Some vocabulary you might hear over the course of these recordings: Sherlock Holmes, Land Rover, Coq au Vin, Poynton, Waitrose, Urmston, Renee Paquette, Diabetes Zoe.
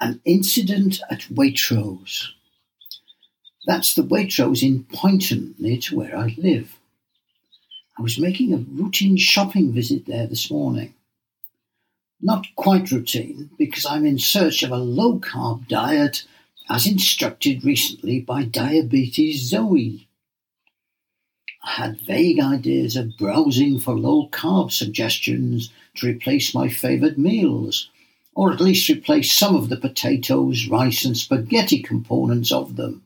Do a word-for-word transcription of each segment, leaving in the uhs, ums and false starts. An incident at Waitrose. That's the Waitrose in Poynton, near to where I live. I was making a routine shopping visit there this morning. Not quite routine, because I'm in search of a low-carb diet, as instructed recently by Diabetes Zoe. I had vague ideas of browsing for low-carb suggestions to replace my favoured meals, or at least replace some of the potatoes, rice and spaghetti components of them.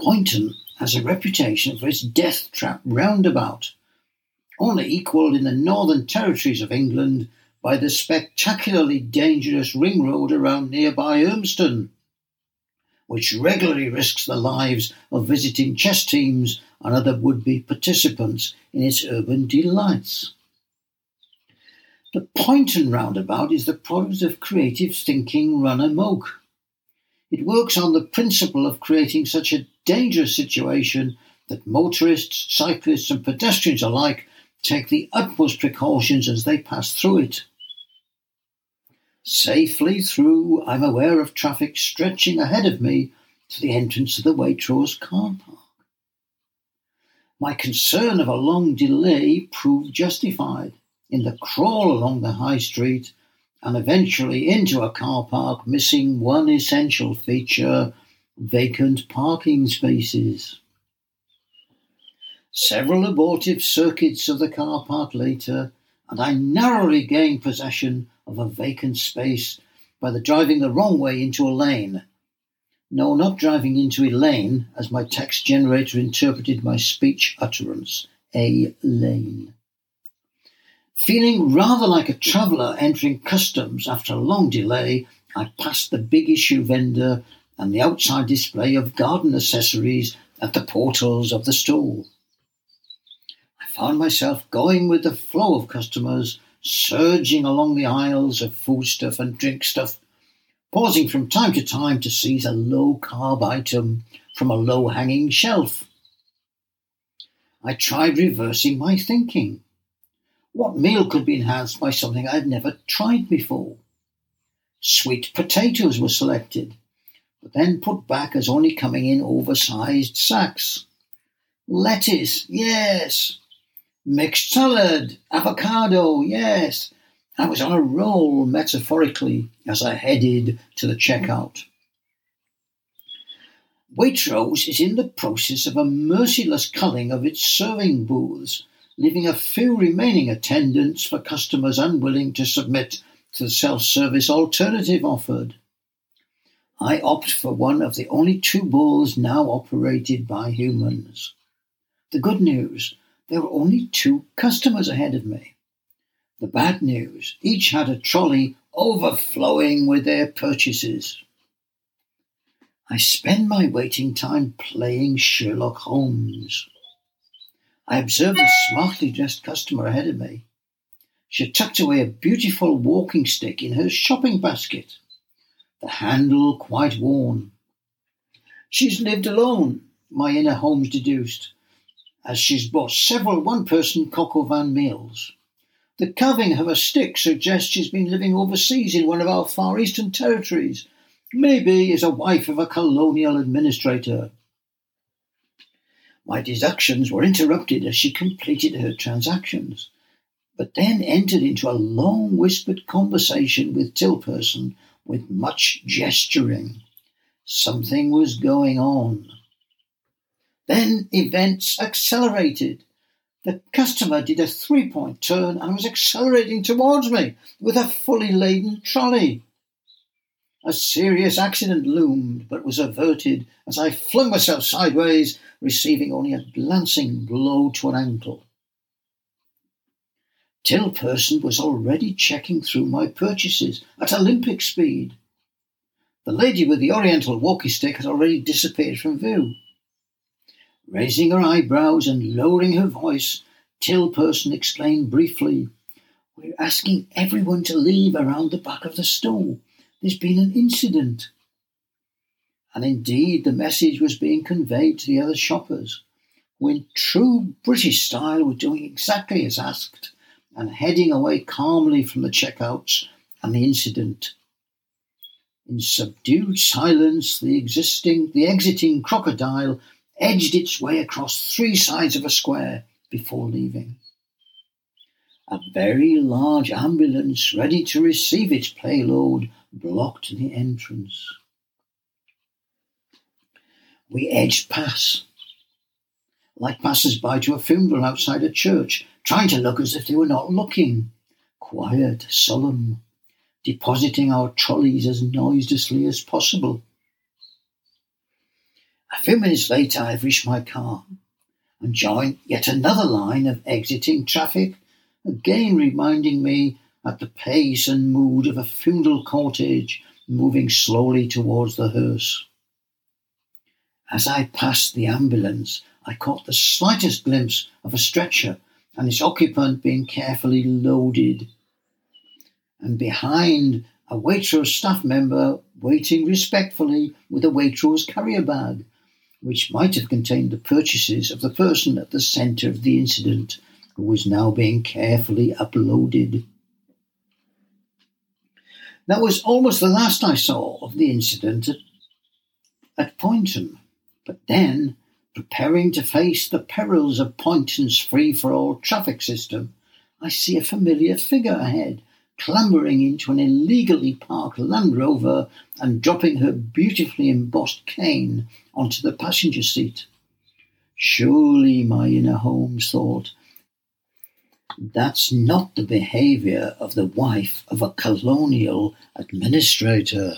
Poynton has a reputation for its death trap roundabout, only equalled in the northern territories of England by the spectacularly dangerous ring road around nearby Urmston, which regularly risks the lives of visiting chess teams and other would-be participants in its urban delights. The Poynton roundabout is the product of creative thinking run amok. It works on the principle of creating such a dangerous situation that motorists, cyclists and pedestrians alike take the utmost precautions as they pass through it. Safely through, I'm aware of traffic stretching ahead of me to the entrance of the Waitrose car park. My concern of a long delay proved justified in the crawl along the high street and eventually into a car park missing one essential feature, vacant parking spaces. Several abortive circuits of the car park later, and I narrowly gained possession of a vacant space by the driving the wrong way into a lane. No, not driving into a lane, as my text generator interpreted my speech utterance, a lane. Feeling rather like a traveller entering customs after a long delay, I passed the big issue vendor and the outside display of garden accessories at the portals of the stall. I found myself going with the flow of customers, surging along the aisles of foodstuff and drink stuff, pausing from time to time to seize a low-carb item from a low-hanging shelf. I tried reversing my thinking. What meal could be enhanced by something I had never tried before? Sweet potatoes were selected, but then put back as only coming in oversized sacks. Lettuce, yes. Mixed salad, avocado, yes. I was on a roll, metaphorically, as I headed to the checkout. Waitrose is in the process of a merciless culling of its serving booths, leaving a few remaining attendants for customers unwilling to submit to the self-service alternative offered. I opt for one of the only two bowls now operated by humans. The good news, there were only two customers ahead of me. The bad news, each had a trolley overflowing with their purchases. I spend my waiting time playing Sherlock Holmes. I observed a smartly dressed customer ahead of me. She had tucked away a beautiful walking stick in her shopping basket, the handle quite worn. She's lived alone, my inner Holmes deduced, as she's bought several one-person Coq au Vin meals. The carving of her stick suggests she's been living overseas in one of our Far Eastern territories, maybe as a wife of a colonial administrator. My deductions were interrupted as she completed her transactions, but then entered into a long whispered conversation with Tillperson with much gesturing. Something was going on. Then events accelerated. The customer did a three-point turn and was accelerating towards me with a fully laden trolley. A serious accident loomed, but was averted as I flung myself sideways, receiving only a glancing blow to an ankle. Tillperson was already checking through my purchases at Olympic speed. The lady with the oriental walkie stick had already disappeared from view. Raising her eyebrows and lowering her voice, Tillperson explained briefly, "We're asking everyone to leave around the back of the stall. There's been an incident." And indeed, the message was being conveyed to the other shoppers, who in true British style were doing exactly as asked and heading away calmly from the checkouts and the incident, In subdued silence, the existing, the exiting crocodile edged its way across three sides of a square before leaving. A very large ambulance, ready to receive its payload, blocked the entrance. We edged past, like passers-by to a funeral outside a church, trying to look as if they were not looking, quiet, solemn, depositing our trolleys as noiselessly as possible. A few minutes later, I have reached my car and joined yet another line of exiting traffic, again reminding me at the pace and mood of a funeral cortege moving slowly towards the hearse. As I passed the ambulance, I caught the slightest glimpse of a stretcher and its occupant being carefully loaded, and behind a Waitrose staff member waiting respectfully with a Waitrose carrier bag, which might have contained the purchases of the person at the centre of the incident, who was now being carefully uploaded. That was almost the last I saw of the incident at, at Poynton, but then, preparing to face the perils of Poynton's free-for-all traffic system, I see a familiar figure ahead, clambering into an illegally parked Land Rover and dropping her beautifully embossed cane onto the passenger seat. Surely, my inner Holmes thought, that's not the behaviour of the wife of a colonial administrator.